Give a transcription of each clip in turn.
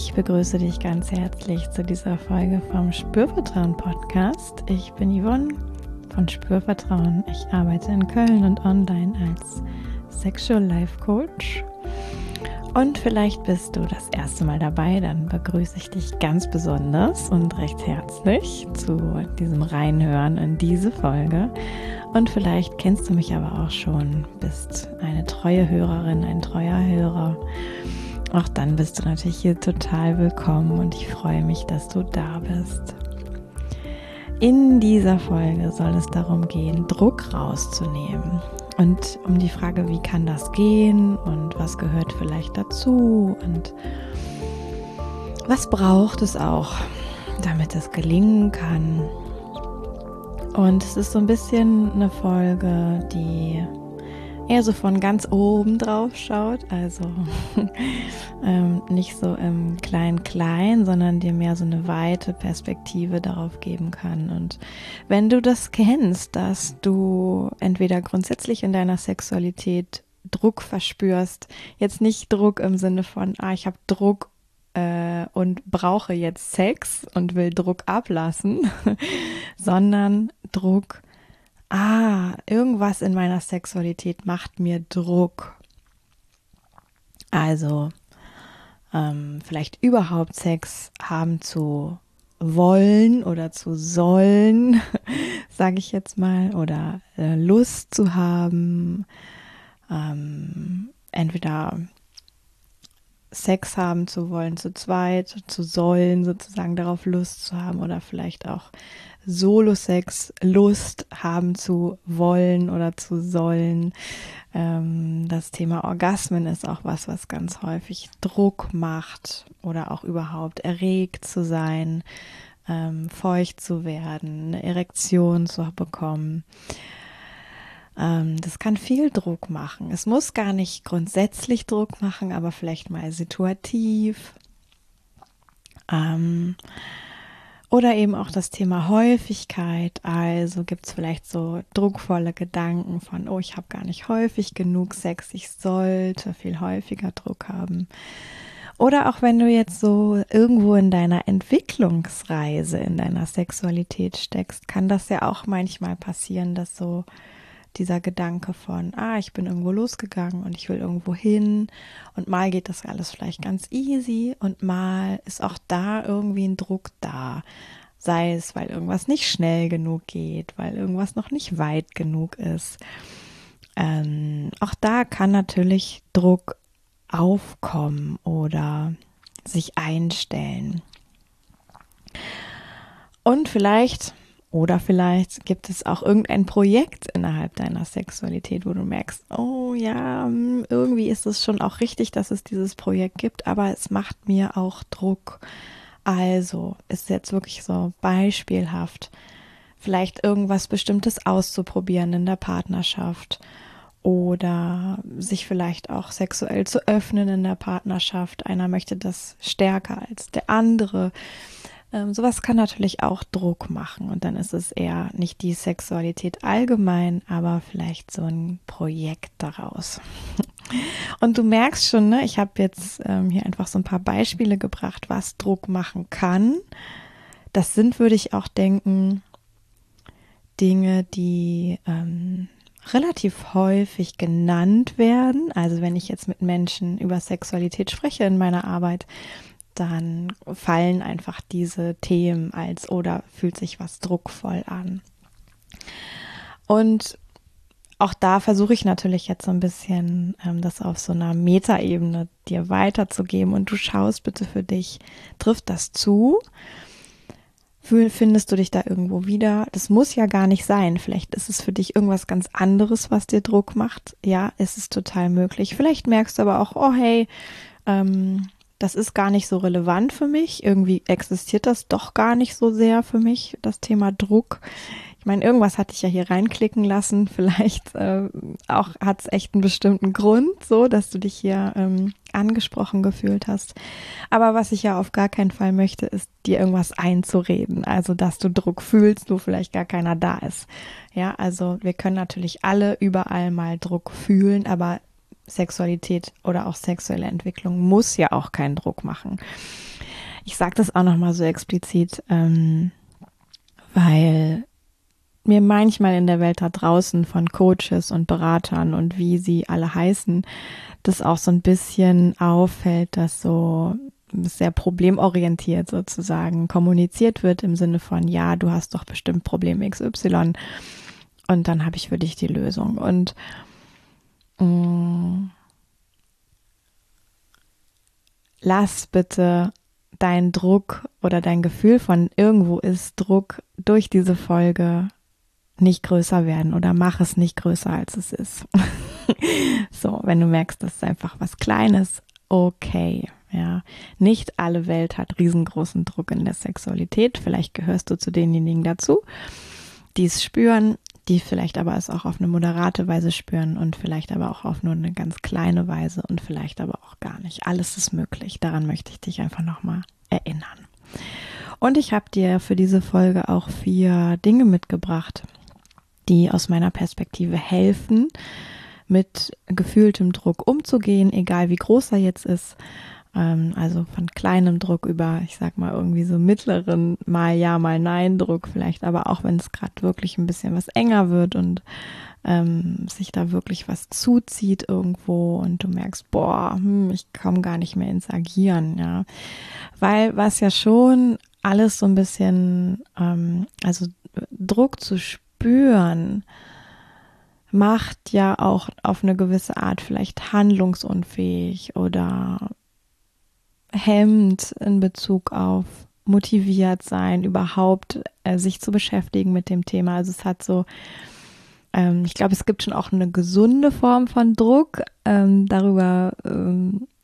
Ich begrüße dich ganz herzlich zu dieser Folge vom Spürvertrauen Podcast. Ich bin Yvonne von Spürvertrauen. Ich arbeite in Köln und online als Sexual Life Coach. Und vielleicht bist du das erste Mal dabei, dann begrüße ich dich ganz besonders und recht herzlich zu diesem Reinhören in diese Folge. Und vielleicht kennst du mich aber auch schon, bist eine treue Hörerin, ein treuer Hörer. Auch dann bist du natürlich hier total willkommen und ich freue mich, dass du da bist. In dieser Folge soll es darum gehen, Druck rauszunehmen. Und um die Frage, wie kann das gehen und was gehört vielleicht dazu und was braucht es auch, damit es gelingen kann. Und es ist so ein bisschen eine Folge, die eher so von ganz oben drauf schaut, also nicht so im Klein-Klein, sondern dir mehr so eine weite Perspektive darauf geben kann. Und wenn du das kennst, dass du entweder grundsätzlich in deiner Sexualität Druck verspürst, jetzt nicht Druck im Sinne von, ich habe Druck und brauche jetzt Sex und will Druck ablassen, sondern Druck, irgendwas in meiner Sexualität macht mir Druck. Also vielleicht überhaupt Sex haben zu wollen oder zu sollen, sage ich jetzt mal, oder Lust zu haben, entweder Sex haben zu wollen zu zweit, zu sollen sozusagen, darauf Lust zu haben oder vielleicht auch Solo-Sex, Lust haben zu wollen oder zu sollen. Das Thema Orgasmen ist auch was ganz häufig Druck macht oder auch überhaupt erregt zu sein, feucht zu werden, eine Erektion zu bekommen. Das kann viel Druck machen. Es muss gar nicht grundsätzlich Druck machen, aber vielleicht mal situativ. Oder eben auch das Thema Häufigkeit, also gibt es vielleicht so druckvolle Gedanken von, ich habe gar nicht häufig genug Sex, ich sollte viel häufiger Druck haben. Oder auch wenn du jetzt so irgendwo in deiner Entwicklungsreise, in deiner Sexualität steckst, kann das ja auch manchmal passieren, dass so dieser Gedanke von, ich bin irgendwo losgegangen und ich will irgendwo hin und mal geht das alles vielleicht ganz easy und mal ist auch da irgendwie ein Druck da, sei es, weil irgendwas nicht schnell genug geht, weil irgendwas noch nicht weit genug ist. Auch da kann natürlich Druck aufkommen oder sich einstellen. Und vielleicht gibt es auch irgendein Projekt innerhalb deiner Sexualität, wo du merkst, irgendwie ist es schon auch richtig, dass es dieses Projekt gibt, aber es macht mir auch Druck. Also ist jetzt wirklich so beispielhaft, vielleicht irgendwas Bestimmtes auszuprobieren in der Partnerschaft oder sich vielleicht auch sexuell zu öffnen in der Partnerschaft. Einer möchte das stärker als der andere. Sowas kann natürlich auch Druck machen und dann ist es eher nicht die Sexualität allgemein, aber vielleicht so ein Projekt daraus. Und du merkst schon, ne? Ich habe jetzt hier einfach so ein paar Beispiele gebracht, was Druck machen kann. Das sind, würde ich auch denken, Dinge, die relativ häufig genannt werden. Also wenn ich jetzt mit Menschen über Sexualität spreche in meiner Arbeit, dann fallen einfach diese Themen als oder fühlt sich was druckvoll an. Und auch da versuche ich natürlich jetzt so ein bisschen, das auf so einer Metaebene dir weiterzugeben und du schaust bitte für dich, trifft das zu? Findest du dich da irgendwo wieder? Das muss ja gar nicht sein. Vielleicht ist es für dich irgendwas ganz anderes, was dir Druck macht. Ja, es ist total möglich. Vielleicht merkst du aber auch, das ist gar nicht so relevant für mich. Irgendwie existiert das doch gar nicht so sehr für mich, das Thema Druck. Ich meine, irgendwas hatte ich ja hier reinklicken lassen. Vielleicht auch hat es echt einen bestimmten Grund, so dass du dich hier angesprochen gefühlt hast. Aber was ich ja auf gar keinen Fall möchte, ist dir irgendwas einzureden. Also, dass du Druck fühlst, wo vielleicht gar keiner da ist. Ja, also wir können natürlich alle überall mal Druck fühlen, aber Sexualität oder auch sexuelle Entwicklung muss ja auch keinen Druck machen. Ich sage das auch nochmal so explizit, weil mir manchmal in der Welt da draußen von Coaches und Beratern und wie sie alle heißen, das auch so ein bisschen auffällt, dass so sehr problemorientiert sozusagen kommuniziert wird im Sinne von, ja, du hast doch bestimmt Problem XY und dann habe ich für dich die Lösung. Und lass bitte dein Druck oder dein Gefühl von irgendwo ist Druck durch diese Folge nicht größer werden oder mach es nicht größer, als es ist. So, wenn du merkst, das ist einfach was Kleines, okay. Ja, nicht alle Welt hat riesengroßen Druck in der Sexualität. Vielleicht gehörst du zu denjenigen dazu, die es spüren, die vielleicht aber es auch auf eine moderate Weise spüren und vielleicht aber auch auf nur eine ganz kleine Weise und vielleicht aber auch gar nicht. Alles ist möglich. Daran möchte ich dich einfach nochmal erinnern. Und ich habe dir für diese Folge auch 4 Dinge mitgebracht, die aus meiner Perspektive helfen, mit gefühltem Druck umzugehen, egal wie groß er jetzt ist. Also von kleinem Druck über, ich sag mal, irgendwie so mittleren mal Ja, mal Nein Druck vielleicht, aber auch wenn es gerade wirklich ein bisschen was enger wird und sich da wirklich was zuzieht irgendwo und du merkst, ich komme gar nicht mehr ins Agieren, ja. Weil was ja schon alles so ein bisschen, also Druck zu spüren, macht ja auch auf eine gewisse Art vielleicht handlungsunfähig oder hemmt in Bezug auf motiviert sein, überhaupt sich zu beschäftigen mit dem Thema. Also es hat so, ich glaube, es gibt schon auch eine gesunde Form von Druck. Darüber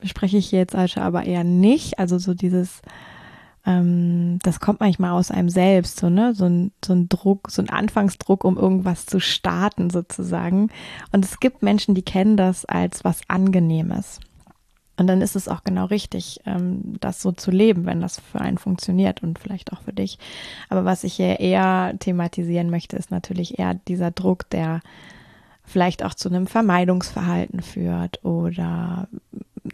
spreche ich jetzt aber eher nicht. Also so dieses, das kommt manchmal aus einem selbst, so, ne? So ein Druck, so ein Anfangsdruck, um irgendwas zu starten sozusagen. Und es gibt Menschen, die kennen das als was Angenehmes. Und dann ist es auch genau richtig, das so zu leben, wenn das für einen funktioniert und vielleicht auch für dich. Aber was ich hier eher thematisieren möchte, ist natürlich eher dieser Druck, der vielleicht auch zu einem Vermeidungsverhalten führt oder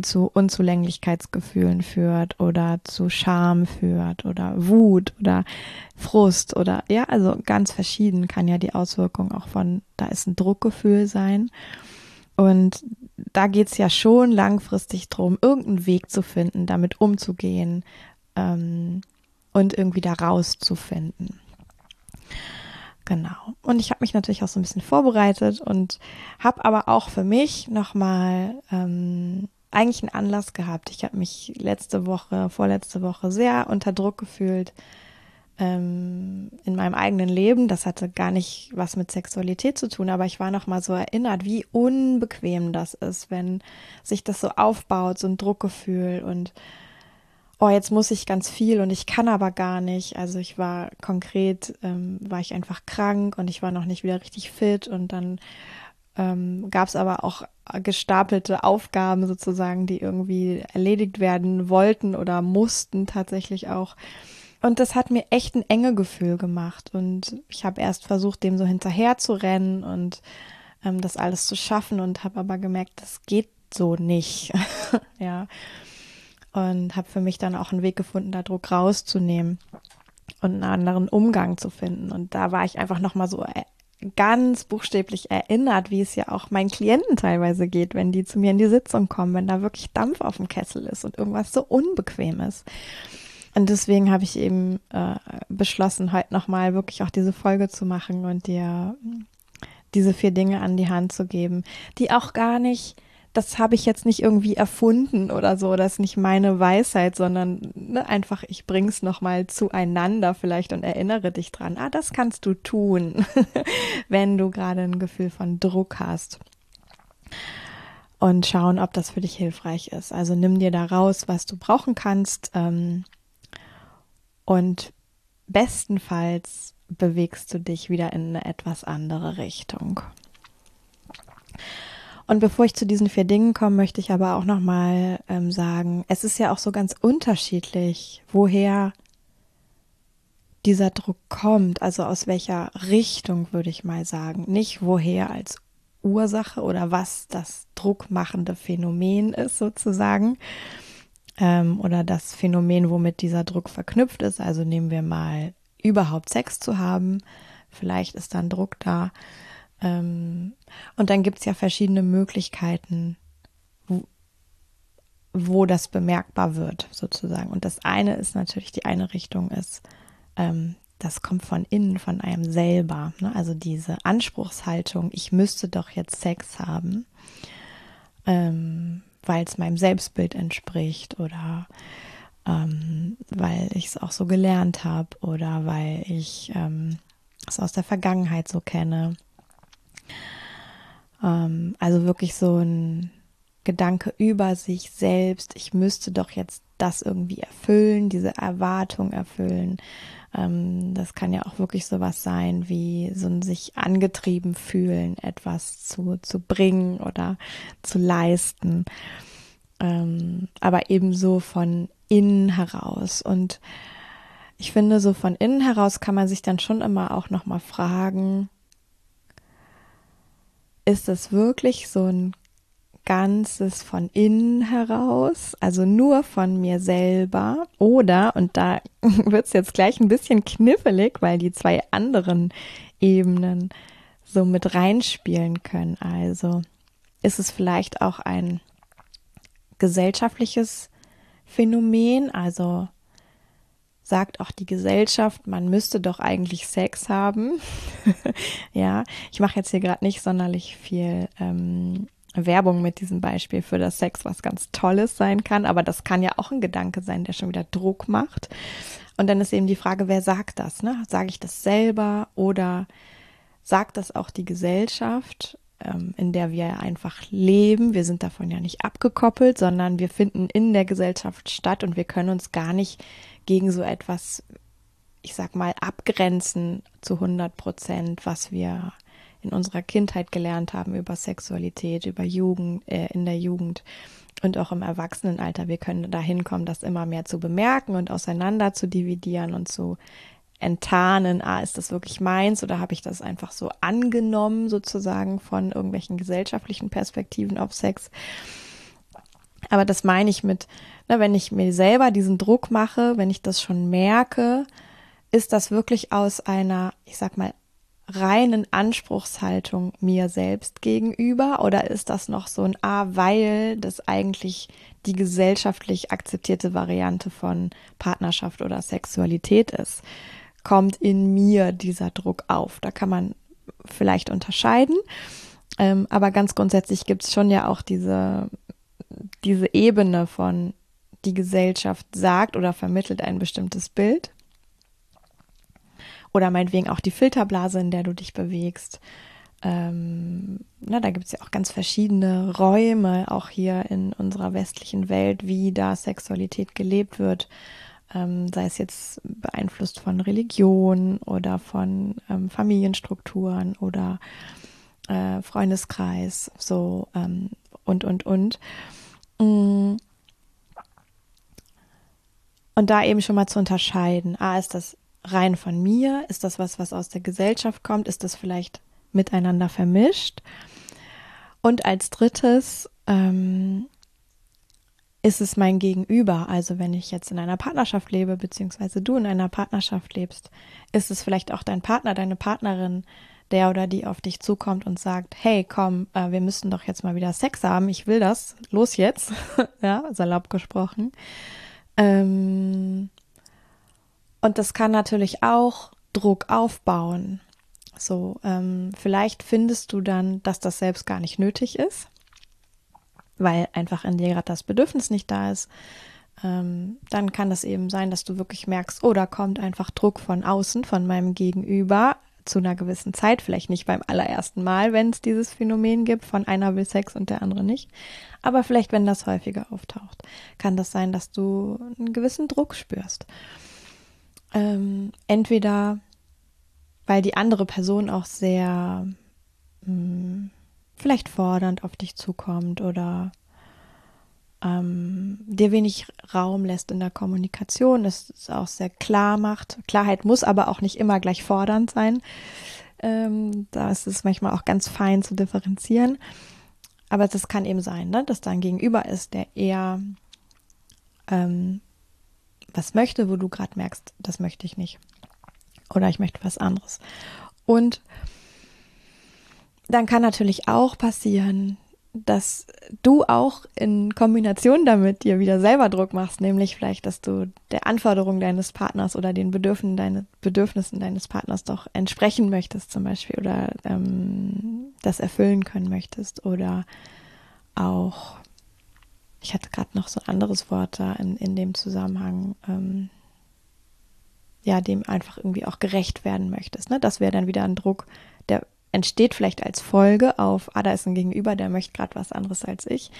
zu Unzulänglichkeitsgefühlen führt oder zu Scham führt oder Wut oder Frust oder ja, also ganz verschieden kann ja die Auswirkung auch von, da ist ein Druckgefühl sein. Und da geht es ja schon langfristig darum, irgendeinen Weg zu finden, damit umzugehen und irgendwie da rauszufinden. Genau. Und ich habe mich natürlich auch so ein bisschen vorbereitet und habe aber auch für mich nochmal eigentlich einen Anlass gehabt. Ich habe mich vorletzte Woche sehr unter Druck gefühlt in meinem eigenen Leben. Das hatte gar nicht was mit Sexualität zu tun, aber ich war noch mal so erinnert, wie unbequem das ist, wenn sich das so aufbaut, so ein Druckgefühl und jetzt muss ich ganz viel und ich kann aber gar nicht. Also ich war konkret, war ich einfach krank und ich war noch nicht wieder richtig fit und dann gab es aber auch gestapelte Aufgaben sozusagen, die irgendwie erledigt werden wollten oder mussten tatsächlich auch. Und das hat mir echt ein enge Gefühl gemacht und ich habe erst versucht, dem so hinterher zu rennen und das alles zu schaffen und habe aber gemerkt, das geht so nicht, ja, und habe für mich dann auch einen Weg gefunden, da Druck rauszunehmen und einen anderen Umgang zu finden und da war ich einfach nochmal so ganz buchstäblich erinnert, wie es ja auch meinen Klienten teilweise geht, wenn die zu mir in die Sitzung kommen, wenn da wirklich Dampf auf dem Kessel ist und irgendwas so unbequem ist. Und deswegen habe ich eben beschlossen, heute nochmal wirklich auch diese Folge zu machen und dir diese 4 Dinge an die Hand zu geben, die auch gar nicht, das habe ich jetzt nicht irgendwie erfunden oder so, das ist nicht meine Weisheit, sondern ne, einfach, ich bring's nochmal zueinander vielleicht und erinnere dich dran, das kannst du tun, wenn du gerade ein Gefühl von Druck hast. Und schauen, ob das für dich hilfreich ist. Also nimm dir da raus, was du brauchen kannst. Und bestenfalls bewegst du dich wieder in eine etwas andere Richtung. Und bevor ich zu diesen 4 Dingen komme, möchte ich aber auch nochmal sagen, es ist ja auch so ganz unterschiedlich, woher dieser Druck kommt. Also aus welcher Richtung, würde ich mal sagen. Nicht woher als Ursache oder was das druckmachende Phänomen ist sozusagen, oder das Phänomen, womit dieser Druck verknüpft ist. Also nehmen wir mal überhaupt Sex zu haben, vielleicht ist dann Druck da. Und dann gibt es ja verschiedene Möglichkeiten, wo das bemerkbar wird sozusagen. Und das eine ist natürlich, die eine Richtung ist, das kommt von innen, von einem selber, ne? Also diese Anspruchshaltung, ich müsste doch jetzt Sex haben, weil es meinem Selbstbild entspricht oder weil ich es auch so gelernt habe oder weil ich es aus der Vergangenheit so kenne. Also wirklich so ein Gedanke über sich selbst, ich müsste doch jetzt das irgendwie erfüllen, diese Erwartung erfüllen. Das kann ja auch wirklich sowas sein wie so ein sich angetrieben fühlen, etwas zu bringen oder zu leisten, aber ebenso von innen heraus. Und ich finde, so von innen heraus kann man sich dann schon immer auch nochmal fragen, ist das wirklich so ein Ganzes von innen heraus, also nur von mir selber, oder, und da wird es jetzt gleich ein bisschen knifflig, weil die zwei anderen Ebenen so mit reinspielen können. Also ist es vielleicht auch ein gesellschaftliches Phänomen, also sagt auch die Gesellschaft, man müsste doch eigentlich Sex haben. Ja, ich mache jetzt hier gerade nicht sonderlich viel Werbung mit diesem Beispiel für das Sex, was ganz Tolles sein kann, aber das kann ja auch ein Gedanke sein, der schon wieder Druck macht. Und dann ist eben die Frage, wer sagt das? Ne? Sage ich das selber oder sagt das auch die Gesellschaft, in der wir einfach leben? Wir sind davon ja nicht abgekoppelt, sondern wir finden in der Gesellschaft statt und wir können uns gar nicht gegen so etwas, ich sag mal, abgrenzen zu 100%, was wir in unserer Kindheit gelernt haben über Sexualität, über Jugend, in der Jugend und auch im Erwachsenenalter. Wir können dahin kommen, das immer mehr zu bemerken und auseinander zu dividieren und zu enttarnen. Ah, ist das wirklich meins oder habe ich das einfach so angenommen sozusagen von irgendwelchen gesellschaftlichen Perspektiven auf Sex? Aber das meine ich mit, wenn ich mir selber diesen Druck mache, wenn ich das schon merke, ist das wirklich aus einer, ich sag mal, reinen Anspruchshaltung mir selbst gegenüber oder ist das noch so ein weil das eigentlich die gesellschaftlich akzeptierte Variante von Partnerschaft oder Sexualität ist, kommt in mir dieser Druck auf. Da kann man vielleicht unterscheiden, aber ganz grundsätzlich gibt es schon ja auch diese Ebene von, die Gesellschaft sagt oder vermittelt ein bestimmtes Bild. Oder meinetwegen auch die Filterblase, in der du dich bewegst. Da gibt es ja auch ganz verschiedene Räume, auch hier in unserer westlichen Welt, wie da Sexualität gelebt wird. Sei es jetzt beeinflusst von Religion oder von Familienstrukturen oder Freundeskreis, so und. Und da eben schon mal zu unterscheiden, ist das rein von mir? Ist das was aus der Gesellschaft kommt? Ist das vielleicht miteinander vermischt? Und als drittes ist es mein Gegenüber. Also wenn ich jetzt in einer Partnerschaft lebe, beziehungsweise du in einer Partnerschaft lebst, ist es vielleicht auch dein Partner, deine Partnerin, der oder die auf dich zukommt und sagt, hey, komm, wir müssen doch jetzt mal wieder Sex haben, ich will das, los jetzt, ja, salopp gesprochen. Und das kann natürlich auch Druck aufbauen. So, vielleicht findest du dann, dass das selbst gar nicht nötig ist, weil einfach in dir gerade das Bedürfnis nicht da ist. Dann kann das eben sein, dass du wirklich merkst, da kommt einfach Druck von außen, von meinem Gegenüber zu einer gewissen Zeit, vielleicht nicht beim allerersten Mal, wenn es dieses Phänomen gibt, von einer will Sex und der andere nicht. Aber vielleicht, wenn das häufiger auftaucht, kann das sein, dass du einen gewissen Druck spürst. Entweder weil die andere Person auch sehr vielleicht fordernd auf dich zukommt oder dir wenig Raum lässt in der Kommunikation, es auch sehr klar macht. Klarheit muss aber auch nicht immer gleich fordernd sein. Da ist es manchmal auch ganz fein zu differenzieren. Aber das kann eben sein, ne, dass da ein Gegenüber ist, der eher was möchte, wo du gerade merkst, das möchte ich nicht. Oder ich möchte was anderes. Und dann kann natürlich auch passieren, dass du auch in Kombination damit dir wieder selber Druck machst, nämlich vielleicht, dass du der Anforderung deines Partners oder den Bedürfnissen deines Partners doch entsprechen möchtest zum Beispiel oder das erfüllen können möchtest oder auch, ich hatte gerade noch so ein anderes Wort da in dem Zusammenhang, ja, dem einfach irgendwie auch gerecht werden möchtest, ne? Das wäre dann wieder ein Druck, der entsteht vielleicht als Folge auf, da ist ein Gegenüber, der möchte gerade was anderes als ich.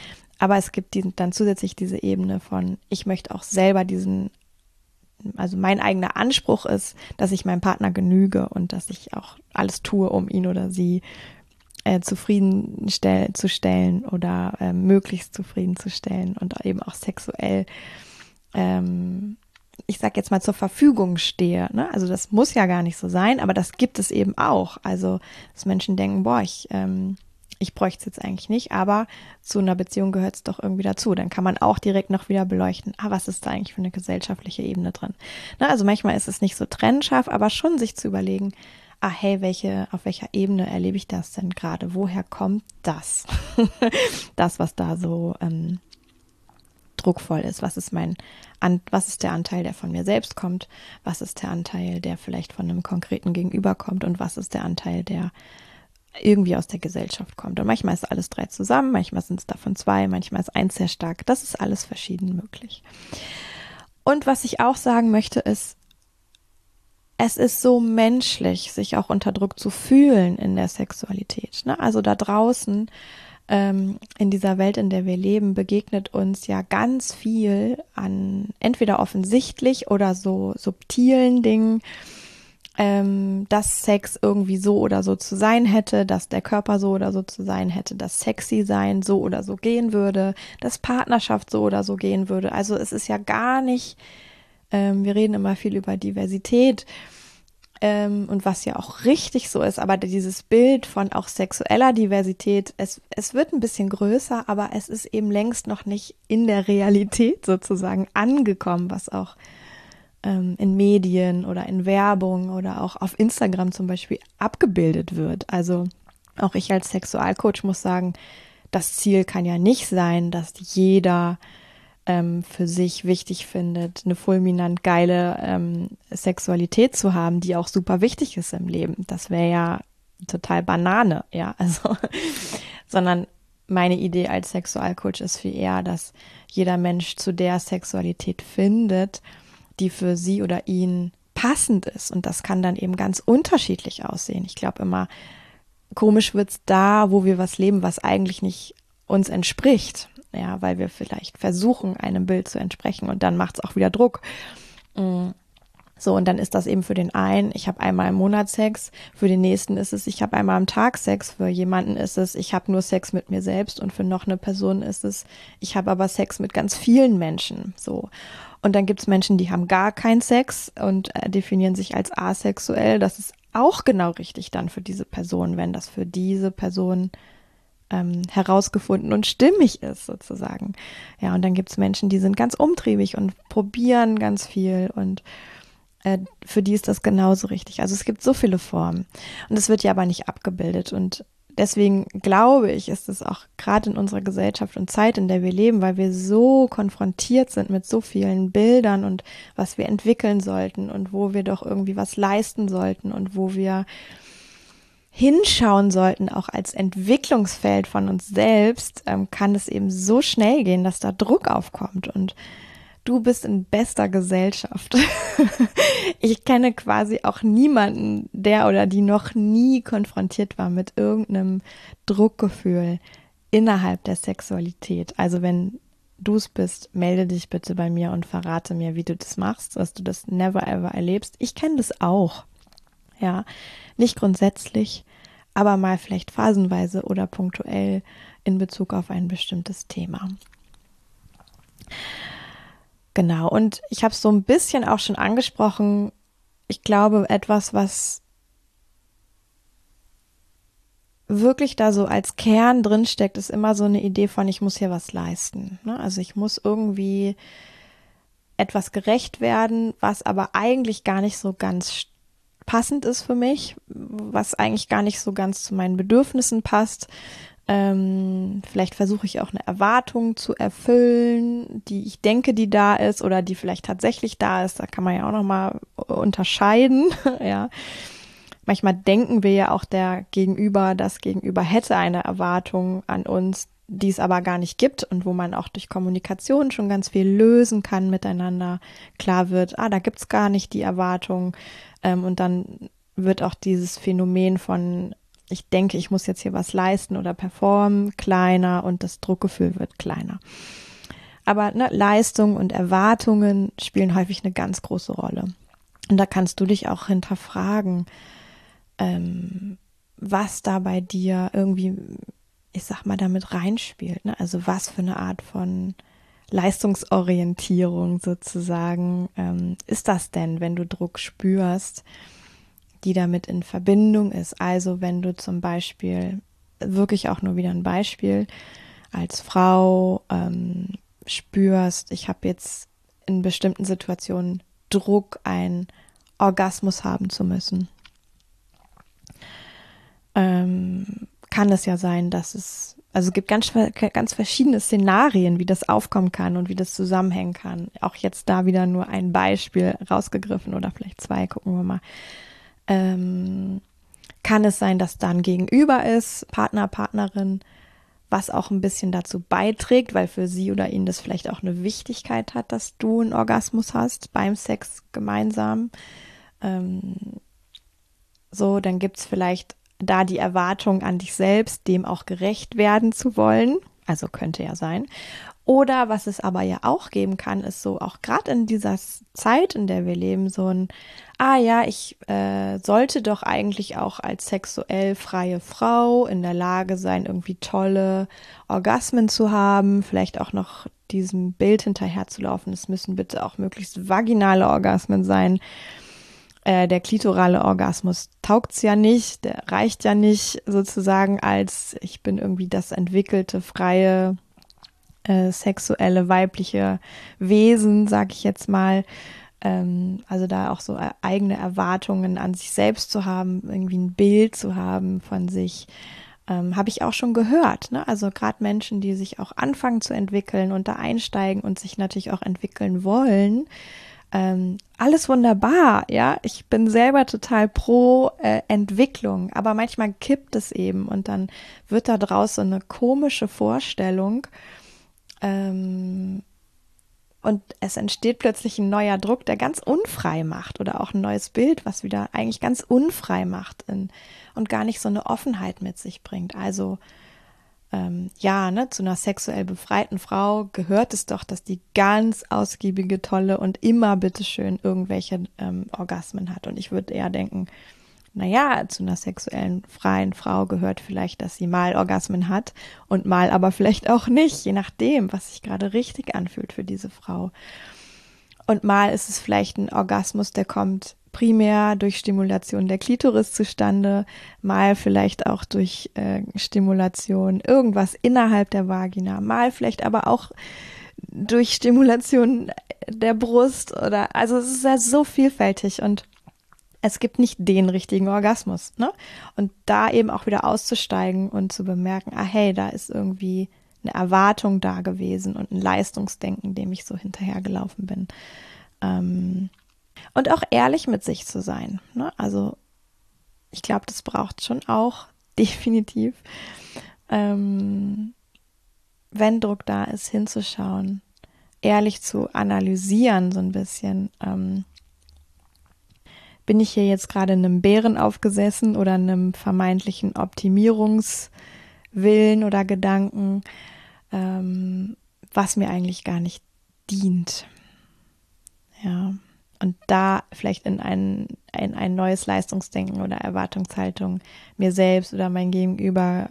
Aber es gibt dann zusätzlich diese Ebene von, ich möchte auch selber also mein eigener Anspruch ist, dass ich meinem Partner genüge und dass ich auch alles tue, um ihn oder sie zufriedenzustellen oder möglichst zufriedenzustellen und eben auch sexuell, ich sage jetzt mal, zur Verfügung stehe. Ne? Also das muss ja gar nicht so sein, aber das gibt es eben auch. Also dass Menschen denken, ich bräuchte es jetzt eigentlich nicht, aber zu einer Beziehung gehört es doch irgendwie dazu. Dann kann man auch direkt noch wieder beleuchten, was ist da eigentlich für eine gesellschaftliche Ebene drin. Ne? Also manchmal ist es nicht so trennscharf, aber schon sich zu überlegen, auf welcher Ebene erlebe ich das denn gerade? Woher kommt das? Das, was da so druckvoll ist. Was ist der Anteil, der von mir selbst kommt? Was ist der Anteil, der vielleicht von einem konkreten Gegenüber kommt? Und was ist der Anteil, der irgendwie aus der Gesellschaft kommt? Und manchmal ist alles drei zusammen, manchmal sind es davon zwei, manchmal ist eins sehr stark. Das ist alles verschieden möglich. Und was ich auch sagen möchte ist, es ist so menschlich, sich auch unter Druck zu fühlen in der Sexualität. Ne? Also da draußen in dieser Welt, in der wir leben, begegnet uns ja ganz viel an entweder offensichtlich oder so subtilen Dingen, dass Sex irgendwie so oder so zu sein hätte, dass der Körper so oder so zu sein hätte, dass sexy sein so oder so gehen würde, dass Partnerschaft so oder so gehen würde. Also es ist ja gar nicht, wir reden immer viel über Diversität, und was ja auch richtig so ist, aber dieses Bild von auch sexueller Diversität, es wird ein bisschen größer, aber es ist eben längst noch nicht in der Realität sozusagen angekommen, was auch in Medien oder in Werbung oder auch auf Instagram zum Beispiel abgebildet wird. Also auch ich als Sexualcoach muss sagen, das Ziel kann ja nicht sein, dass jeder für sich wichtig findet, eine fulminant geile Sexualität zu haben, die auch super wichtig ist im Leben. Das wäre ja total Banane, ja, also, sondern meine Idee als Sexualcoach ist viel eher, dass jeder Mensch zu der Sexualität findet, die für sie oder ihn passend ist. Und das kann dann eben ganz unterschiedlich aussehen. Ich glaube immer, komisch wird es da, wo wir was leben, was eigentlich nicht uns entspricht. Ja, weil wir vielleicht versuchen, einem Bild zu entsprechen und dann macht es auch wieder Druck. So, und dann ist das eben für den einen, ich habe einmal im Monat Sex, für den nächsten ist es, ich habe einmal am Tag Sex, für jemanden ist es, ich habe nur Sex mit mir selbst und für noch eine Person ist es, ich habe aber Sex mit ganz vielen Menschen. So. Und dann gibt es Menschen, die haben gar keinen Sex und definieren sich als asexuell. Das ist auch genau richtig dann für diese Person, wenn das für diese Person herausgefunden und stimmig ist sozusagen. Ja, und dann gibt es Menschen, die sind ganz umtriebig und probieren ganz viel und für die ist das genauso richtig. Also es gibt so viele Formen und es wird ja aber nicht abgebildet und deswegen glaube ich, ist es auch gerade in unserer Gesellschaft und Zeit, in der wir leben, weil wir so konfrontiert sind mit so vielen Bildern und was wir entwickeln sollten und wo wir doch irgendwie was leisten sollten und wo wir hinschauen sollten, auch als Entwicklungsfeld von uns selbst, kann es eben so schnell gehen, dass da Druck aufkommt und du bist in bester Gesellschaft. Ich kenne quasi auch niemanden, der oder die noch nie konfrontiert war mit irgendeinem Druckgefühl innerhalb der Sexualität. Also wenn du es bist, melde dich bitte bei mir und verrate mir, wie du das machst, dass du das never ever erlebst. Ich kenne das auch. Ja, nicht grundsätzlich, aber mal vielleicht phasenweise oder punktuell in Bezug auf ein bestimmtes Thema. Genau, und ich habe es so ein bisschen auch schon angesprochen. Ich glaube, etwas, was wirklich da so als Kern drin steckt, ist immer so eine Idee von, ich muss hier was leisten. Ne? Also ich muss irgendwie etwas gerecht werden, was aber eigentlich gar nicht so ganz passend ist für mich, was eigentlich gar nicht so ganz zu meinen Bedürfnissen passt. Vielleicht versuche ich auch eine Erwartung zu erfüllen, die ich denke, die da ist oder die vielleicht tatsächlich da ist. Da kann man ja auch nochmal unterscheiden. Ja. Manchmal denken wir ja auch das Gegenüber hätte eine Erwartung an uns, die es aber gar nicht gibt und wo man auch durch Kommunikation schon ganz viel lösen kann miteinander. Klar wird, da gibt's gar nicht die Erwartung. Und dann wird auch dieses Phänomen von ich denke, ich muss jetzt hier was leisten oder performen, kleiner und das Druckgefühl wird kleiner. Aber Leistung und Erwartungen spielen häufig eine ganz große Rolle. Und da kannst du dich auch hinterfragen, was da bei dir irgendwie, ich sag mal, damit reinspielt. Ne? Also was für eine Art von Leistungsorientierung sozusagen ist das denn, wenn du Druck spürst, die damit in Verbindung ist. Also wenn du zum Beispiel, wirklich auch nur wieder ein Beispiel, als Frau spürst, ich habe jetzt in bestimmten Situationen Druck, einen Orgasmus haben zu müssen. Kann es ja sein, dass es, also es gibt ganz verschiedene Szenarien, wie das aufkommen kann und wie das zusammenhängen kann. Auch jetzt da wieder nur ein Beispiel rausgegriffen oder vielleicht zwei, gucken wir mal. Kann es sein, dass da ein Gegenüber ist, Partner, Partnerin, was auch ein bisschen dazu beiträgt, weil für sie oder ihn das vielleicht auch eine Wichtigkeit hat, dass du einen Orgasmus hast beim Sex gemeinsam. Dann gibt es vielleicht da die Erwartung an dich selbst, dem auch gerecht werden zu wollen. Also könnte ja sein. Oder was es aber ja auch geben kann, ist so auch gerade in dieser Zeit, in der wir leben, so ein, ich sollte doch eigentlich auch als sexuell freie Frau in der Lage sein, irgendwie tolle Orgasmen zu haben, vielleicht auch noch diesem Bild hinterherzulaufen. Es müssen bitte auch möglichst vaginale Orgasmen sein. Der klitorale Orgasmus taugt's ja nicht, der reicht ja nicht sozusagen als ich bin irgendwie das entwickelte, freie, sexuelle, weibliche Wesen, sag ich jetzt mal. Also da auch so eigene Erwartungen an sich selbst zu haben, irgendwie ein Bild zu haben von sich, habe ich auch schon gehört. Ne? Also gerade Menschen, die sich auch anfangen zu entwickeln und da einsteigen und sich natürlich auch entwickeln wollen, alles wunderbar, ja. Ich bin selber total pro Entwicklung, aber manchmal kippt es eben und dann wird da draus so eine komische Vorstellung und es entsteht plötzlich ein neuer Druck, der ganz unfrei macht oder auch ein neues Bild, was wieder eigentlich ganz unfrei macht und gar nicht so eine Offenheit mit sich bringt. Also zu einer sexuell befreiten Frau gehört es doch, dass die ganz ausgiebige, tolle und immer bitteschön irgendwelche Orgasmen hat. Und ich würde eher denken, zu einer sexuellen freien Frau gehört vielleicht, dass sie mal Orgasmen hat und mal aber vielleicht auch nicht, je nachdem, was sich gerade richtig anfühlt für diese Frau. Und mal ist es vielleicht ein Orgasmus, der kommt primär durch Stimulation der Klitoris zustande, mal vielleicht auch durch Stimulation irgendwas innerhalb der Vagina, mal vielleicht aber auch durch Stimulation der Brust oder, also es ist ja so vielfältig und es gibt nicht den richtigen Orgasmus, ne? Und da eben auch wieder auszusteigen und zu bemerken, da ist irgendwie eine Erwartung da gewesen und ein Leistungsdenken, dem ich so hinterhergelaufen bin. Und auch ehrlich mit sich zu sein. Ne? Also ich glaube, das braucht schon auch definitiv, wenn Druck da ist, hinzuschauen, ehrlich zu analysieren so ein bisschen. Bin ich hier jetzt gerade einem Bären aufgesessen oder einem vermeintlichen Optimierungswillen oder Gedanken, was mir eigentlich gar nicht dient? Ja. Und da vielleicht in ein neues Leistungsdenken oder Erwartungshaltung mir selbst oder mein Gegenüber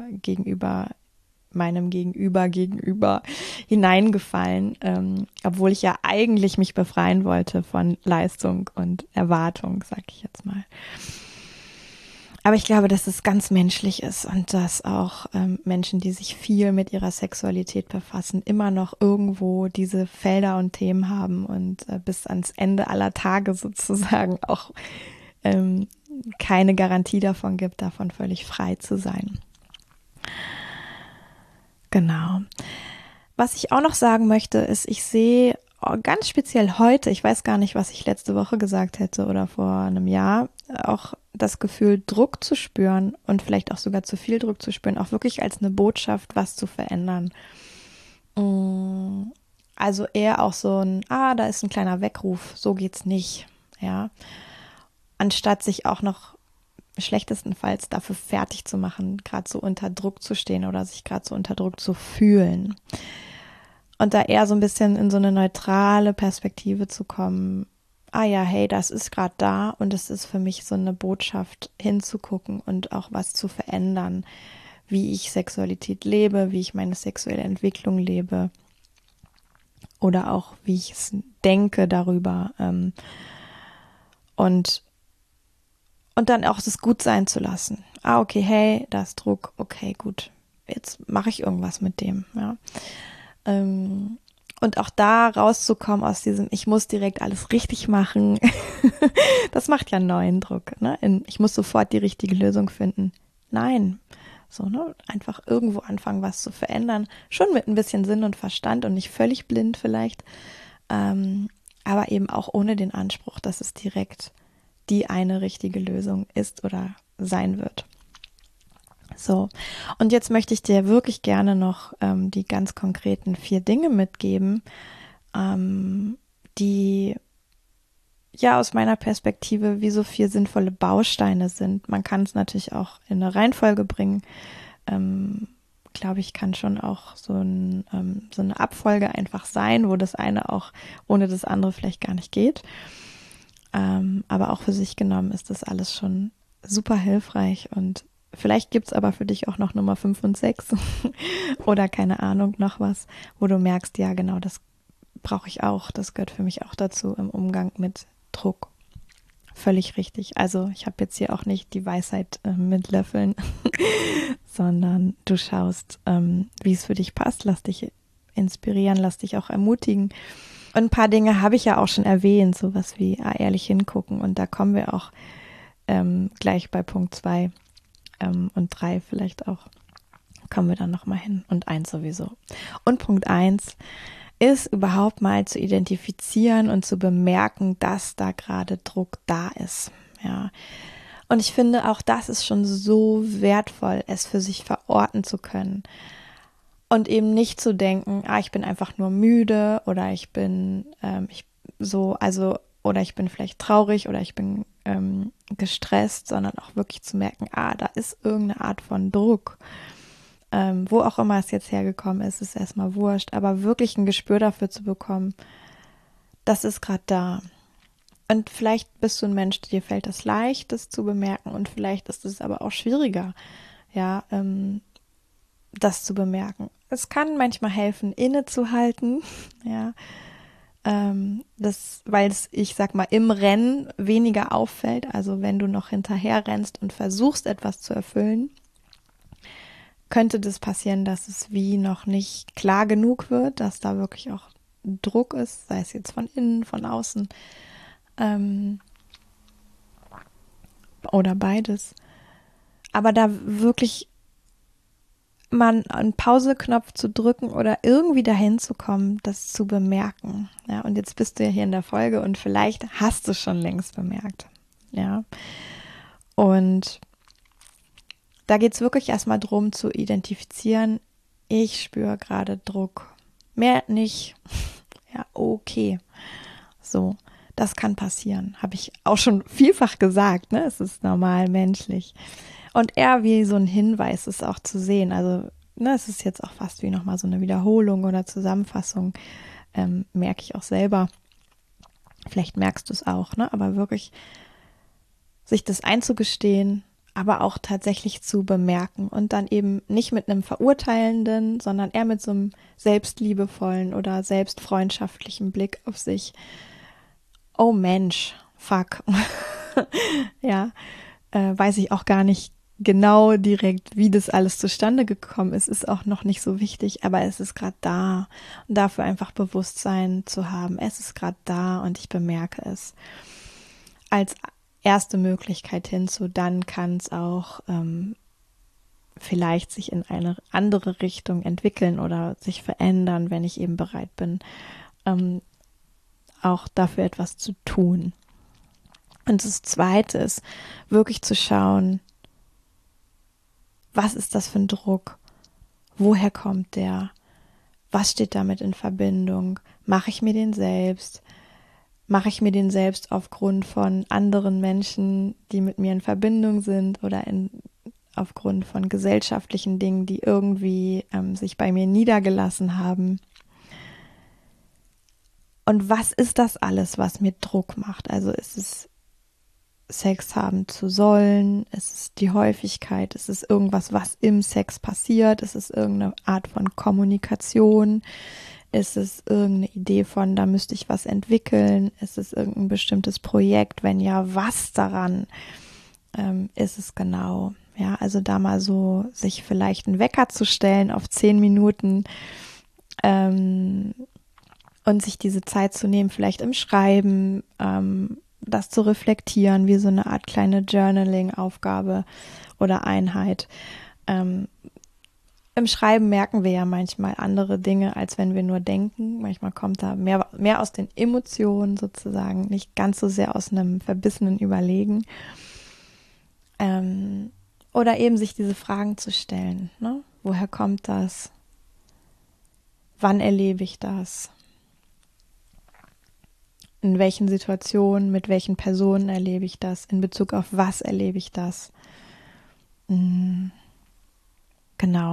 hineingefallen, obwohl ich ja eigentlich mich befreien wollte von Leistung und Erwartung, sag ich jetzt mal. Aber ich glaube, dass es ganz menschlich ist und dass auch Menschen, die sich viel mit ihrer Sexualität befassen, immer noch irgendwo diese Felder und Themen haben und bis ans Ende aller Tage sozusagen auch keine Garantie davon gibt, davon völlig frei zu sein. Genau. Was ich auch noch sagen möchte, ist, ich sehe ganz speziell heute, ich weiß gar nicht, was ich letzte Woche gesagt hätte oder vor einem Jahr, auch das Gefühl, Druck zu spüren und vielleicht auch sogar zu viel Druck zu spüren, auch wirklich als eine Botschaft, was zu verändern. Also eher auch so ein, da ist ein kleiner Weckruf, so geht's nicht, ja. Anstatt sich auch noch schlechtestenfalls dafür fertig zu machen, gerade so unter Druck zu stehen oder sich gerade so unter Druck zu fühlen. Und da eher so ein bisschen in so eine neutrale Perspektive zu kommen. Das ist gerade da und es ist für mich so eine Botschaft, hinzugucken und auch was zu verändern, wie ich Sexualität lebe, wie ich meine sexuelle Entwicklung lebe oder auch wie ich es denke darüber. Und dann auch das gut sein zu lassen. Da ist Druck, okay, gut, jetzt mache ich irgendwas mit dem, ja. Und auch da rauszukommen aus diesem, ich muss direkt alles richtig machen, das macht ja einen neuen Druck, ne? Ich muss sofort die richtige Lösung finden. Nein, so, ne? Einfach irgendwo anfangen, was zu verändern, schon mit ein bisschen Sinn und Verstand und nicht völlig blind vielleicht, aber eben auch ohne den Anspruch, dass es direkt die eine richtige Lösung ist oder sein wird. So, und jetzt möchte ich dir wirklich gerne noch die ganz konkreten 4 Dinge mitgeben, die ja aus meiner Perspektive wie so 4 sinnvolle Bausteine sind. Man kann es natürlich auch in eine Reihenfolge bringen. Glaube ich, kann schon auch so eine Abfolge einfach sein, wo das eine auch ohne das andere vielleicht gar nicht geht. Aber auch für sich genommen ist das alles schon super hilfreich und vielleicht gibt es aber für dich auch noch Nummer 5 und 6 oder keine Ahnung, noch was, wo du merkst, ja genau, das brauche ich auch, das gehört für mich auch dazu im Umgang mit Druck. Völlig richtig. Also ich habe jetzt hier auch nicht die Weisheit mit Löffeln, sondern du schaust, wie es für dich passt, lass dich inspirieren, lass dich auch ermutigen. Und ein paar Dinge habe ich ja auch schon erwähnt, sowas wie ehrlich hingucken und da kommen wir auch gleich bei Punkt 2. Und 3 vielleicht auch, kommen wir dann nochmal hin und 1 sowieso. Und Punkt 1 ist überhaupt mal zu identifizieren und zu bemerken, dass da gerade Druck da ist. Ja. Und ich finde, auch das ist schon so wertvoll, es für sich verorten zu können und eben nicht zu denken, ich bin einfach nur müde oder ich bin oder ich bin vielleicht traurig oder ich bin gestresst, sondern auch wirklich zu merken, da ist irgendeine Art von Druck. Wo auch immer es jetzt hergekommen ist, ist erstmal wurscht, aber wirklich ein Gespür dafür zu bekommen, das ist gerade da. Und vielleicht bist du ein Mensch, dir fällt das leicht, das zu bemerken und vielleicht ist es aber auch schwieriger, ja, das zu bemerken. Es kann manchmal helfen, innezuhalten, ja, weil es, ich sag mal, im Rennen weniger auffällt, also wenn du noch hinterher rennst und versuchst, etwas zu erfüllen, könnte das passieren, dass es wie noch nicht klar genug wird, dass da wirklich auch Druck ist, sei es jetzt von innen, von außen, oder beides. Aber da wirklich mal einen Pause-Knopf zu drücken oder irgendwie dahin zu kommen, das zu bemerken. Ja, und jetzt bist du ja hier in der Folge und vielleicht hast du es schon längst bemerkt. Ja. Und da geht es wirklich erstmal darum zu identifizieren, ich spüre gerade Druck. Mehr nicht. Ja, okay. So, das kann passieren. Habe ich auch schon vielfach gesagt, ne? Es ist normal menschlich. Und eher wie so ein Hinweis ist auch zu sehen. Also es ist jetzt auch fast wie nochmal so eine Wiederholung oder Zusammenfassung, merke ich auch selber. Vielleicht merkst du es auch, ne? Aber wirklich sich das einzugestehen, aber auch tatsächlich zu bemerken und dann eben nicht mit einem verurteilenden, sondern eher mit so einem selbstliebevollen oder selbstfreundschaftlichen Blick auf sich. Oh Mensch, fuck. Ja, weiß ich auch gar nicht genau direkt, wie das alles zustande gekommen ist, ist auch noch nicht so wichtig, aber es ist gerade da und dafür einfach Bewusstsein zu haben, es ist gerade da und ich bemerke es. Als erste Möglichkeit hinzu, dann kann es auch vielleicht sich in eine andere Richtung entwickeln oder sich verändern, wenn ich eben bereit bin, auch dafür etwas zu tun. Und das Zweite ist, wirklich zu schauen, was ist das für ein Druck? Woher kommt der? Was steht damit in Verbindung? Mache ich mir den selbst? Mache ich mir den selbst aufgrund von anderen Menschen, die mit mir in Verbindung sind oder aufgrund von gesellschaftlichen Dingen, die irgendwie sich bei mir niedergelassen haben? Und was ist das alles, was mir Druck macht? Also ist es Sex haben zu sollen, ist es die Häufigkeit, ist es irgendwas, was im Sex passiert, ist es irgendeine Art von Kommunikation, ist es irgendeine Idee von, da müsste ich was entwickeln, ist es irgendein bestimmtes Projekt, wenn ja, was daran ist es genau? Ja, also da mal so sich vielleicht einen Wecker zu stellen auf 10 Minuten, und sich diese Zeit zu nehmen, vielleicht im Schreiben, das zu reflektieren, wie so eine Art kleine Journaling-Aufgabe oder Einheit. Im Schreiben merken wir ja manchmal andere Dinge, als wenn wir nur denken. Manchmal kommt da mehr aus den Emotionen sozusagen, nicht ganz so sehr aus einem verbissenen Überlegen. Oder eben sich diese Fragen zu stellen, ne? Woher kommt das? Wann erlebe ich das? In welchen Situationen, mit welchen Personen erlebe ich das? In Bezug auf was erlebe ich das? Genau,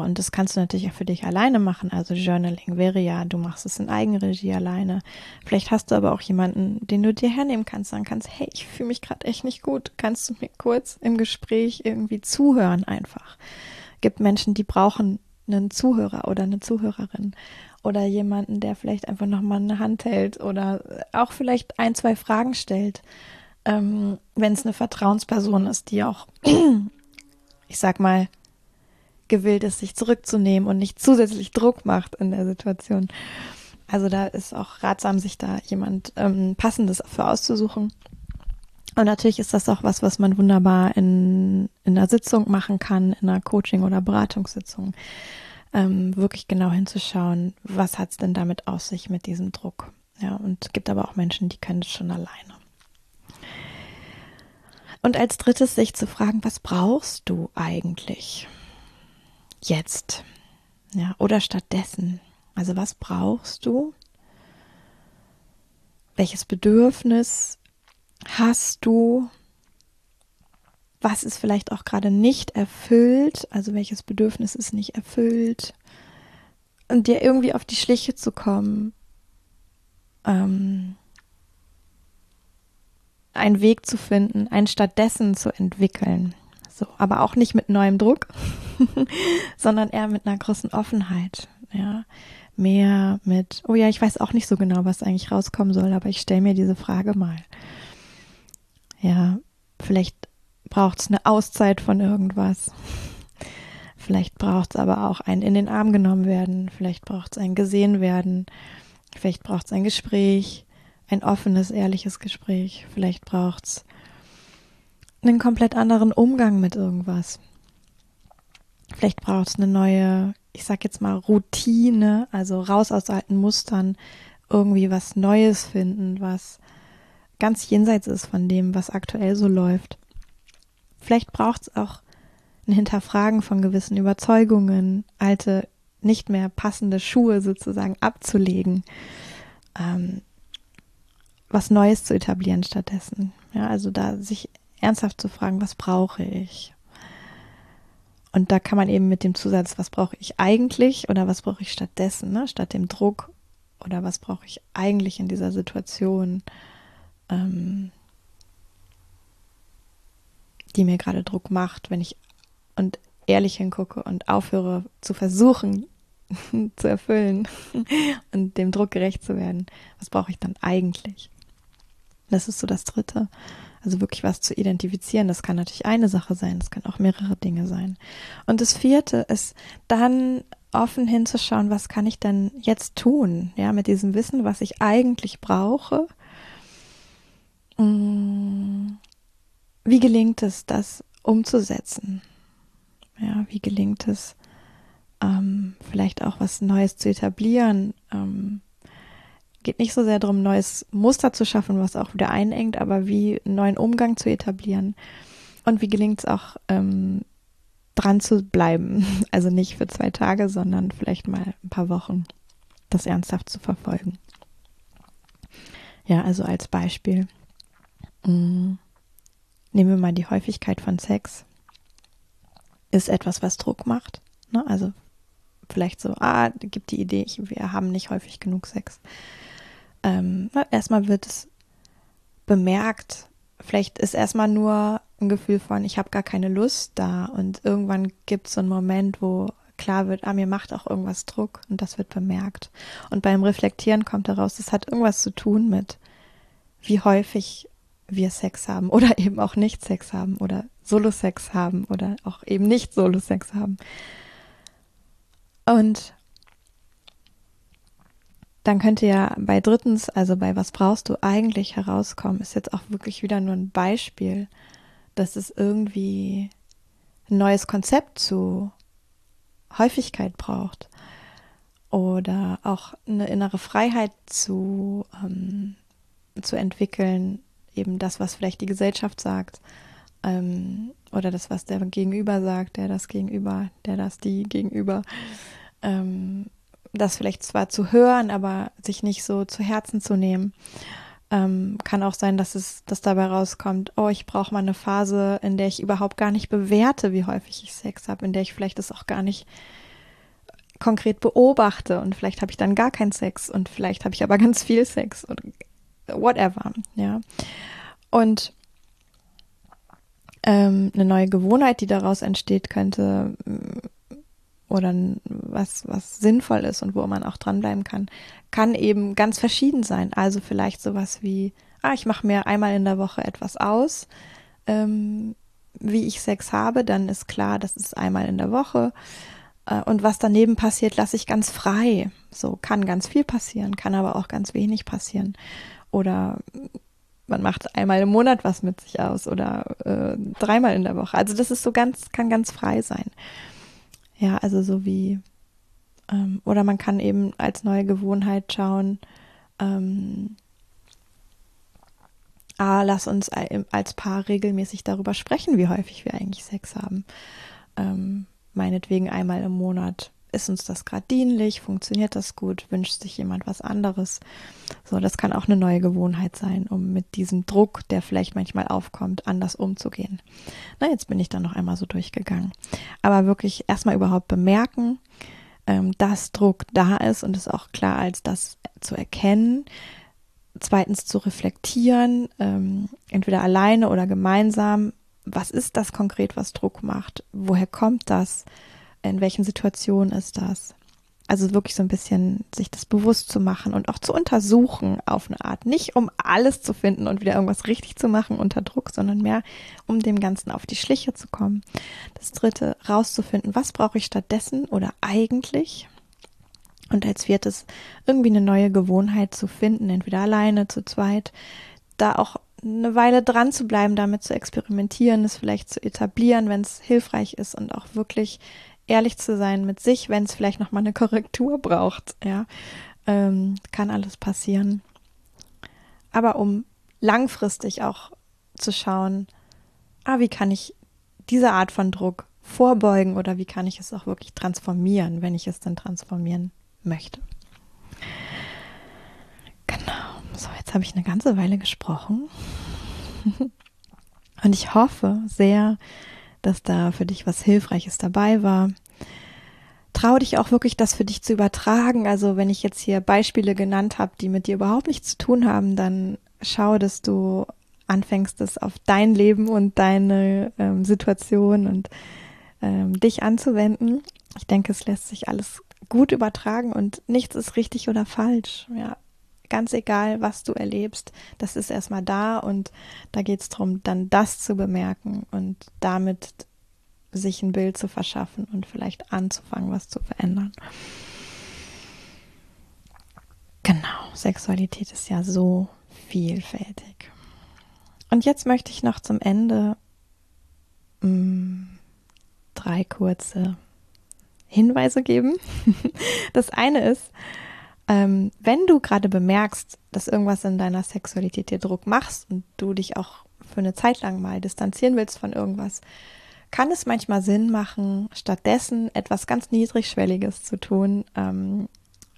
und das kannst du natürlich auch für dich alleine machen. Also Journaling wäre ja, du machst es in Eigenregie alleine. Vielleicht hast du aber auch jemanden, den du dir hernehmen kannst, sagen kannst, hey, ich fühle mich gerade echt nicht gut. Kannst du mir kurz im Gespräch irgendwie zuhören einfach? Gibt Menschen, die brauchen einen Zuhörer oder eine Zuhörerin oder jemanden, der vielleicht einfach nochmal eine Hand hält oder auch vielleicht 1, 2 Fragen stellt, wenn es eine Vertrauensperson ist, die auch, ich sag mal, gewillt ist, sich zurückzunehmen und nicht zusätzlich Druck macht in der Situation. Also da ist auch ratsam, sich da jemand Passendes für auszusuchen. Und natürlich ist das auch was man wunderbar in einer Sitzung machen kann, in einer Coaching- oder Beratungssitzung, wirklich genau hinzuschauen, was hat's denn damit auf sich mit diesem Druck. Ja, und es gibt aber auch Menschen, die können das schon alleine. Und als Drittes sich zu fragen, was brauchst du eigentlich jetzt? Ja, oder stattdessen. Also was brauchst du? Welches Bedürfnis hast du? Was ist vielleicht auch gerade nicht erfüllt? Also welches Bedürfnis ist nicht erfüllt? Und dir irgendwie auf die Schliche zu kommen, einen Weg zu finden, einen stattdessen zu entwickeln. So, aber auch nicht mit neuem Druck, sondern eher mit einer großen Offenheit. Ja, mehr mit, oh ja, ich weiß auch nicht so genau, was eigentlich rauskommen soll, aber ich stelle mir diese Frage mal. Ja, vielleicht braucht es eine Auszeit von irgendwas. Vielleicht braucht es aber auch ein in den Arm genommen werden. Vielleicht braucht es ein gesehen werden. Vielleicht braucht es ein Gespräch, ein offenes, ehrliches Gespräch. Vielleicht braucht es einen komplett anderen Umgang mit irgendwas. Vielleicht braucht es eine neue, ich sag jetzt mal Routine, also raus aus alten Mustern, irgendwie was Neues finden, was ganz jenseits ist von dem, was aktuell so läuft. Vielleicht braucht es auch ein Hinterfragen von gewissen Überzeugungen, alte, nicht mehr passende Schuhe sozusagen abzulegen, was Neues zu etablieren stattdessen. Ja, also da sich ernsthaft zu fragen, was brauche ich? Und da kann man eben mit dem Zusatz, was brauche ich eigentlich oder was brauche ich stattdessen, ne? Statt dem Druck oder was brauche ich eigentlich in dieser Situation, die mir gerade Druck macht, wenn ich und ehrlich hingucke und aufhöre zu versuchen zu erfüllen und dem Druck gerecht zu werden. Was brauche ich dann eigentlich? Das ist so das Dritte. Also wirklich was zu identifizieren, das kann natürlich eine Sache sein, das kann auch mehrere Dinge sein. Und das Vierte ist dann offen hinzuschauen, was kann ich denn jetzt tun, ja, mit diesem Wissen, was ich eigentlich brauche. Wie gelingt es, das umzusetzen? Ja, wie gelingt es, vielleicht auch was Neues zu etablieren? Geht nicht so sehr darum, ein neues Muster zu schaffen, was auch wieder einengt, aber wie einen neuen Umgang zu etablieren. Und wie gelingt es auch, dran zu bleiben? Also nicht für 2 Tage, sondern vielleicht mal ein paar Wochen, das ernsthaft zu verfolgen. Ja, also als Beispiel nehmen wir mal die Häufigkeit von Sex. Ist etwas, was Druck macht, ne? Also vielleicht so, gibt die Idee, wir haben nicht häufig genug Sex. Erstmal wird es bemerkt, vielleicht ist erstmal nur ein Gefühl von, ich habe gar keine Lust da, und irgendwann gibt es so einen Moment, wo klar wird, mir macht auch irgendwas Druck, und das wird bemerkt. Und beim Reflektieren kommt heraus, das hat irgendwas zu tun mit, wie häufig wir Sex haben oder eben auch nicht Sex haben oder Solo-Sex haben oder auch eben nicht Solo-Sex haben. Und dann könnte ja bei drittens, also bei was brauchst du eigentlich herauskommen, ist jetzt auch wirklich wieder nur ein Beispiel, dass es irgendwie ein neues Konzept zu Häufigkeit braucht oder auch eine innere Freiheit zu entwickeln, eben das, was vielleicht die Gesellschaft sagt, oder das, was der Gegenüber sagt, die Gegenüber, das vielleicht zwar zu hören, aber sich nicht so zu Herzen zu nehmen. Kann auch sein, dass dabei rauskommt, ich brauche mal eine Phase, in der ich überhaupt gar nicht bewerte, wie häufig ich Sex habe, in der ich vielleicht das auch gar nicht konkret beobachte, und vielleicht habe ich dann gar keinen Sex und vielleicht habe ich aber ganz viel Sex und whatever, ja. Und eine neue Gewohnheit, die daraus entsteht, könnte, oder was sinnvoll ist und wo man auch dranbleiben kann, kann eben ganz verschieden sein. Also vielleicht sowas wie, ich mache mir einmal in der Woche etwas aus, wie ich Sex habe, dann ist klar, das ist einmal in der Woche. Und was daneben passiert, lasse ich ganz frei. So, kann ganz viel passieren, kann aber auch ganz wenig passieren. Oder man macht einmal im Monat was mit sich aus oder dreimal in der Woche. Also das ist so kann ganz frei sein. Ja, also so wie, oder man kann eben als neue Gewohnheit schauen, lass uns als Paar regelmäßig darüber sprechen, wie häufig wir eigentlich Sex haben. Meinetwegen einmal im Monat. Ist uns das gerade dienlich? Funktioniert das gut? Wünscht sich jemand was anderes? So, das kann auch eine neue Gewohnheit sein, um mit diesem Druck, der vielleicht manchmal aufkommt, anders umzugehen. Jetzt bin ich dann noch einmal so durchgegangen. Aber wirklich erstmal überhaupt bemerken, dass Druck da ist und es auch klar als das zu erkennen. Zweitens zu reflektieren, entweder alleine oder gemeinsam. Was ist das konkret, was Druck macht? Woher kommt das? In welchen Situationen ist das? Also wirklich so ein bisschen sich das bewusst zu machen und auch zu untersuchen auf eine Art. Nicht um alles zu finden und wieder irgendwas richtig zu machen unter Druck, sondern mehr um dem Ganzen auf die Schliche zu kommen. Das Dritte, rauszufinden, was brauche ich stattdessen oder eigentlich? Und als Viertes, irgendwie eine neue Gewohnheit zu finden, entweder alleine, zu zweit, da auch eine Weile dran zu bleiben, damit zu experimentieren, es vielleicht zu etablieren, wenn es hilfreich ist, und auch wirklich ehrlich zu sein mit sich, wenn es vielleicht nochmal eine Korrektur braucht. Ja, kann alles passieren. Aber um langfristig auch zu schauen, wie kann ich diese Art von Druck vorbeugen oder wie kann ich es auch wirklich transformieren, wenn ich es dann transformieren möchte. Genau. So, jetzt habe ich eine ganze Weile gesprochen und ich hoffe sehr, dass da für dich was Hilfreiches dabei war. Trau dich auch wirklich, das für dich zu übertragen. Also wenn ich jetzt hier Beispiele genannt habe, die mit dir überhaupt nichts zu tun haben, dann schau, dass du anfängst, das auf dein Leben und deine Situation und dich anzuwenden. Ich denke, es lässt sich alles gut übertragen und nichts ist richtig oder falsch. Ja. ganz egal, was du erlebst, das ist erstmal da und da geht es darum, dann das zu bemerken und damit sich ein Bild zu verschaffen und vielleicht anzufangen, was zu verändern. Genau, Sexualität ist ja so vielfältig. Und jetzt möchte ich noch zum Ende 3 kurze Hinweise geben. Das eine ist, wenn du gerade bemerkst, dass irgendwas in deiner Sexualität dir Druck machst und du dich auch für eine Zeit lang mal distanzieren willst von irgendwas, kann es manchmal Sinn machen, stattdessen etwas ganz Niedrigschwelliges zu tun,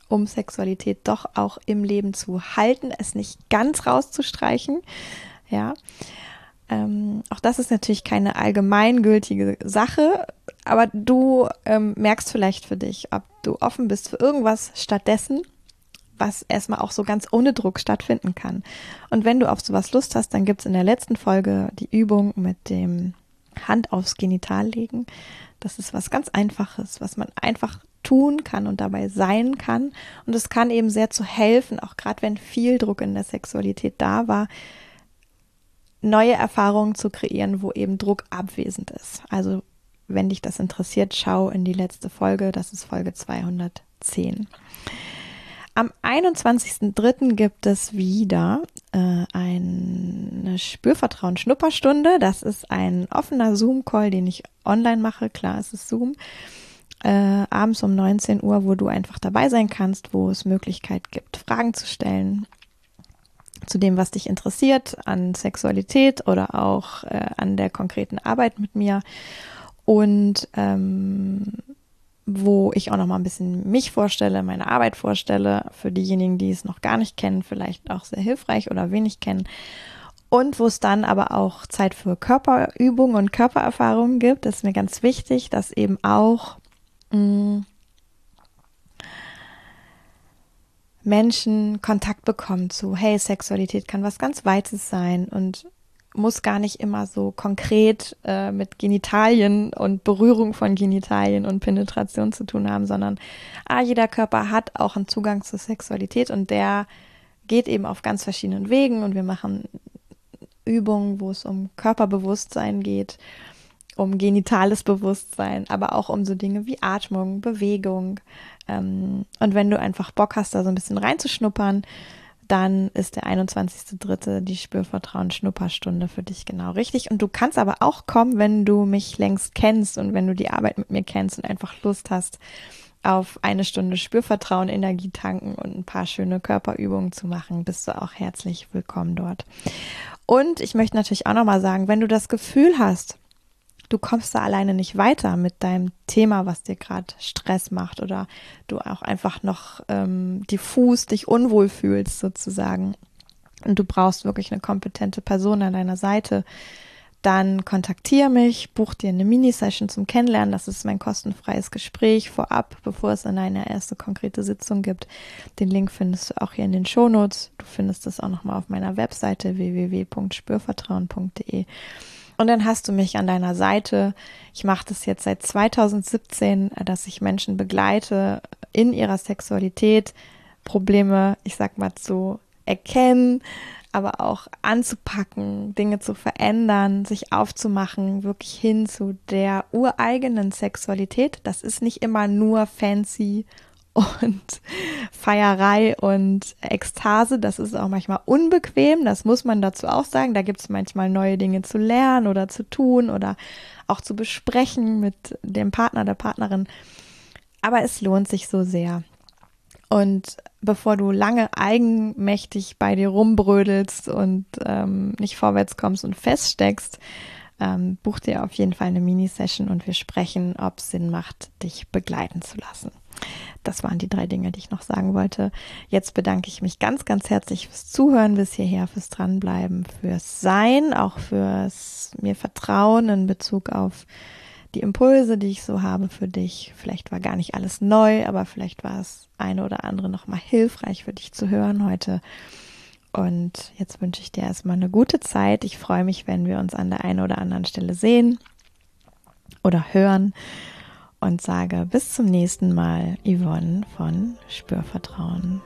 um Sexualität doch auch im Leben zu halten, es nicht ganz rauszustreichen. Ja, auch das ist natürlich keine allgemeingültige Sache, aber du merkst vielleicht für dich, ob du offen bist für irgendwas stattdessen, was erstmal auch so ganz ohne Druck stattfinden kann. Und wenn du auf sowas Lust hast, dann gibt es in der letzten Folge die Übung mit dem Hand aufs Genital legen. Das ist was ganz Einfaches, was man einfach tun kann und dabei sein kann. Und es kann eben sehr zu helfen, auch gerade wenn viel Druck in der Sexualität da war, neue Erfahrungen zu kreieren, wo eben Druck abwesend ist. Also wenn dich das interessiert, schau in die letzte Folge, das ist Folge 210. Am 21.03. gibt es wieder eine Spürvertrauen-Schnupperstunde. Das ist ein offener Zoom-Call, den ich online mache. Klar, es ist Zoom. Abends um 19 Uhr, wo du einfach dabei sein kannst, wo es Möglichkeit gibt, Fragen zu stellen zu dem, was dich interessiert, an Sexualität oder auch an der konkreten Arbeit mit mir. Und wo ich auch noch mal ein bisschen mich vorstelle, meine Arbeit vorstelle, für diejenigen, die es noch gar nicht kennen, vielleicht auch sehr hilfreich oder wenig kennen. Und wo es dann aber auch Zeit für Körperübungen und Körpererfahrungen gibt. Das ist mir ganz wichtig, dass eben auch Menschen Kontakt bekommen zu, hey, Sexualität kann was ganz Weites sein und muss gar nicht immer so konkret mit Genitalien und Berührung von Genitalien und Penetration zu tun haben, sondern jeder Körper hat auch einen Zugang zur Sexualität und der geht eben auf ganz verschiedenen Wegen und wir machen Übungen, wo es um Körperbewusstsein geht, um genitales Bewusstsein, aber auch um so Dinge wie Atmung, Bewegung und wenn du einfach Bock hast, da so ein bisschen reinzuschnuppern, dann ist der 21.03. die Spürvertrauen-Schnupperstunde für dich genau richtig. Und du kannst aber auch kommen, wenn du mich längst kennst und wenn du die Arbeit mit mir kennst und einfach Lust hast, auf eine Stunde Spürvertrauen, Energie tanken und ein paar schöne Körperübungen zu machen, bist du auch herzlich willkommen dort. Und ich möchte natürlich auch nochmal sagen, wenn du das Gefühl hast, du kommst da alleine nicht weiter mit deinem Thema, was dir gerade Stress macht oder du auch einfach noch diffus dich unwohl fühlst sozusagen und du brauchst wirklich eine kompetente Person an deiner Seite, dann kontaktiere mich, buch dir eine Mini-Session zum Kennenlernen, das ist mein kostenfreies Gespräch vorab, bevor es dann eine erste konkrete Sitzung gibt. Den Link findest du auch hier in den Shownotes, du findest das auch nochmal auf meiner Webseite www.spürvertrauen.de. Und dann hast du mich an deiner Seite. Ich mache das jetzt seit 2017, dass ich Menschen begleite, in ihrer Sexualität Probleme, ich sag mal, zu erkennen, aber auch anzupacken, Dinge zu verändern, sich aufzumachen, wirklich hin zu der ureigenen Sexualität. Das ist nicht immer nur fancy und Feierei und Ekstase, das ist auch manchmal unbequem, das muss man dazu auch sagen, da gibt es manchmal neue Dinge zu lernen oder zu tun oder auch zu besprechen mit dem Partner, der Partnerin, aber es lohnt sich so sehr. Und bevor du lange eigenmächtig bei dir rumbrödelst und nicht vorwärts kommst und feststeckst, buch dir auf jeden Fall eine Mini-Session und wir sprechen, ob es Sinn macht, dich begleiten zu lassen. Das waren die 3 Dinge, die ich noch sagen wollte. Jetzt bedanke ich mich ganz, ganz herzlich fürs Zuhören bis hierher, fürs Dranbleiben, fürs Sein, auch fürs mir Vertrauen in Bezug auf die Impulse, die ich so habe für dich. Vielleicht war gar nicht alles neu, aber vielleicht war es eine oder andere nochmal hilfreich für dich zu hören heute. Und jetzt wünsche ich dir erstmal eine gute Zeit. Ich freue mich, wenn wir uns an der einen oder anderen Stelle sehen oder hören. Und sage bis zum nächsten Mal, Yvonne von Spürvertrauen.